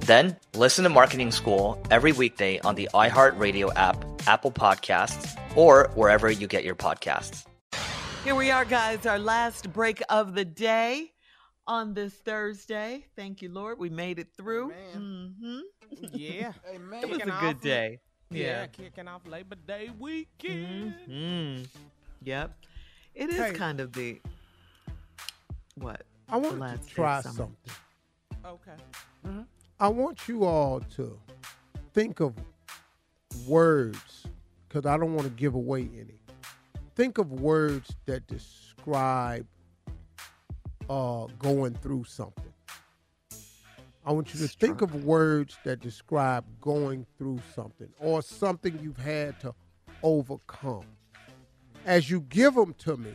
then listen to Marketing School every weekday on the iHeartRadio app, Apple Podcasts, or wherever you get your podcasts. Here we are, guys, our last break of the day on this Thursday. Thank you, Lord. We made it through. Mm-hmm. Yeah. Amen. It was a good day. Yeah. Kicking off Labor Day weekend. Mm-hmm. Yep. It is kind of the, what? I want to try something. Okay. Mm-hmm. I want you all to think of words, because I don't want to give away any. Think of words that describe going through something. I want you to think of words that describe going through something or something you've had to overcome. As you give them to me,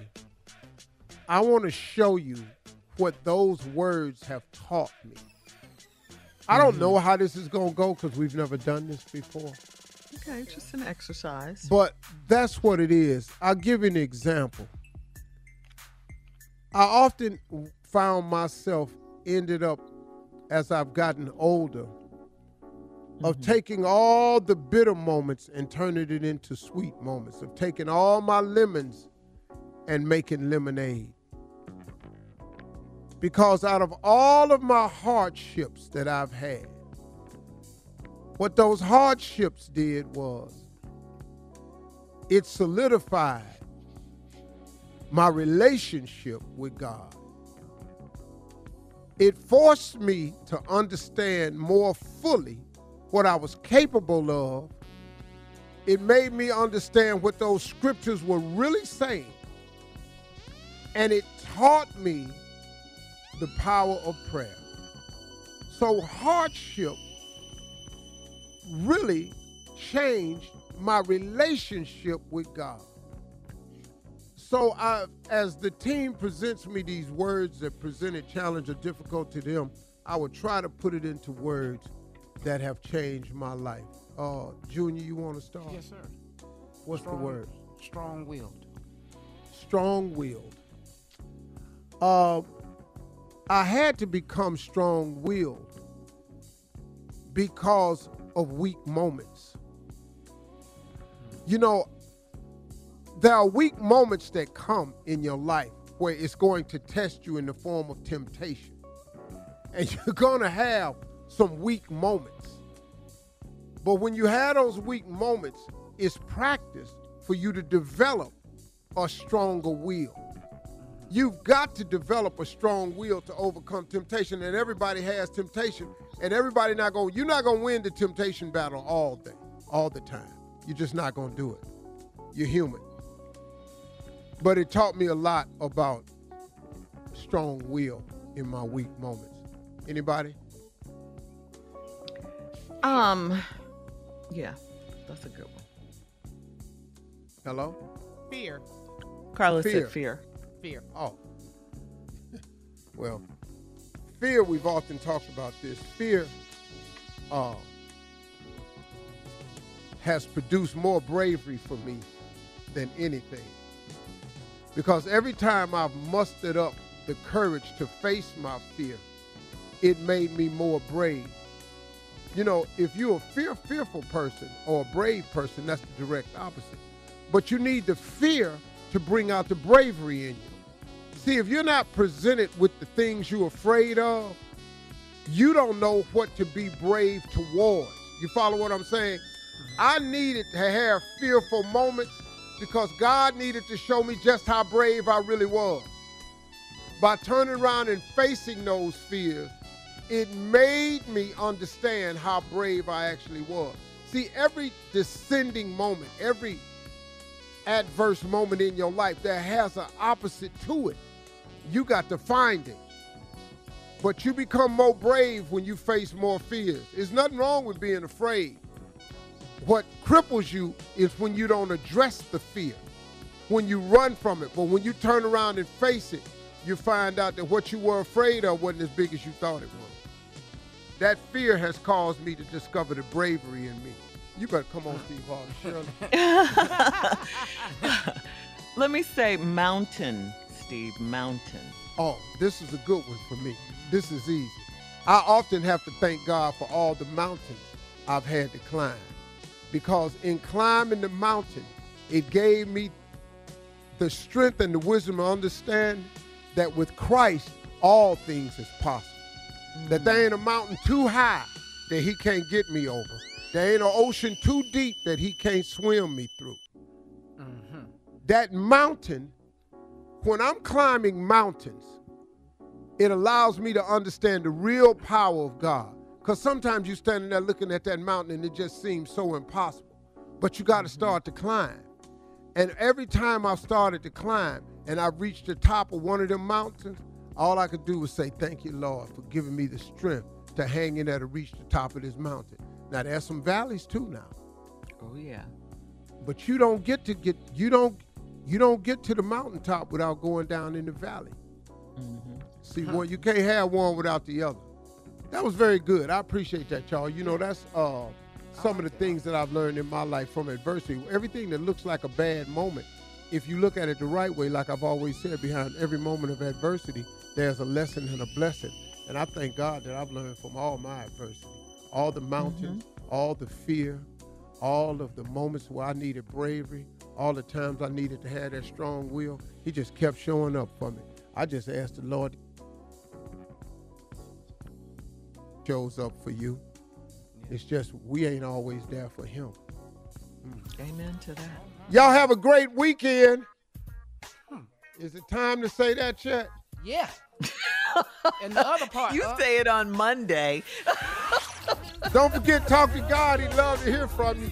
I want to show you what those words have taught me. I don't know how this is going to go because we've never done this before. Okay, just an exercise. But that's what it is. I'll give you an example. I often found myself ended up, as I've gotten older, of taking all the bitter moments and turning it into sweet moments, of taking all my lemons and making lemonade. Because out of all of my hardships that I've had, what those hardships did was it solidified my relationship with God. It forced me to understand more fully what I was capable of. It made me understand what those scriptures were really saying. And it taught me the power of prayer. So hardship really changed my relationship with God. So as the team presents me these words that present a challenge or difficulty to them, I would try to put it into words that have changed my life. Junior, you want to start? Yes, sir. What's the word? Strong-willed. Strong-willed. I had to become strong-willed because of weak moments. You know, There are weak moments that come in your life where it's going to test you in the form of temptation. And you're going to have some weak moments. But when you have those weak moments, it's practice for you to develop a stronger will. You've got to develop a strong will to overcome temptation. And everybody has temptation. And everybody you're not going to win the temptation battle all day, all the time. You're just not going to do it. You're human. But it taught me a lot about strong will in my weak moments. Anybody? Yeah, that's a good one. Hello? Fear. Carla said fear. Fear. Oh. Well, fear, we've often talked about this. Fear has produced more bravery for me than anything. Because every time I've mustered up the courage to face my fear, it made me more brave. You know, if you're a fearful person or a brave person, that's the direct opposite. But you need the fear to bring out the bravery in you. See, if you're not presented with the things you're afraid of, you don't know what to be brave towards. You follow what I'm saying? I needed to have fearful moments because God needed to show me just how brave I really was. By turning around and facing those fears, it made me understand how brave I actually was. See, every descending moment, every adverse moment in your life, there has an opposite to it. You got to find it. But you become more brave when you face more fears. There's nothing wrong with being afraid. What cripples you is when you don't address the fear, when you run from it. But when you turn around and face it, you find out that what you were afraid of wasn't as big as you thought it was. That fear has caused me to discover the bravery in me. You better come on, Steve Harvey. Shirley. Let me say mountain, Steve, mountain. Oh, this is a good one for me. This is easy. I often have to thank God for all the mountains I've had to climb. Because in climbing the mountain, it gave me the strength and the wisdom to understand that with Christ, all things is possible. Mm-hmm. That there ain't a mountain too high that he can't get me over. There ain't an ocean too deep that he can't swim me through. Mm-hmm. That mountain, when I'm climbing mountains, it allows me to understand the real power of God. Because sometimes you're standing there looking at that mountain and it just seems so impossible. But you got to start to climb. And every time I've started to climb, and I reached the top of one of them mountains, all I could do was say, thank you, Lord, for giving me the strength to hang in there to reach the top of this mountain. Now, there's some valleys, too, now. Oh, yeah. But you don't get to get to the mountaintop without going down in the valley. Mm-hmm. See, one, you can't have one without the other. That was very good. I appreciate that, y'all. You know, that's some of the things that I've learned in my life from adversity. Everything that looks like a bad moment, if you look at it the right way, like I've always said, behind every moment of adversity, there's a lesson and a blessing. And I thank God that I've learned from all my adversity, all the mountains, all the fear, all of the moments where I needed bravery, all the times I needed to have that strong will. He just kept showing up for me. I just asked the Lord, shows up for you. It's just we ain't always there for him. Amen to that. Y'all have a great weekend. Is it time to say that yet? Yeah. And the other part. You say it on Monday. Don't forget, talk to God. He'd love to hear from you.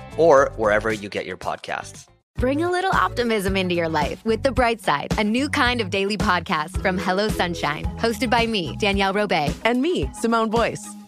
or wherever you get your podcasts. Bring a little optimism into your life with The Bright Side, a new kind of daily podcast from Hello Sunshine, hosted by me, Danielle Robey, and me, Simone Boyce.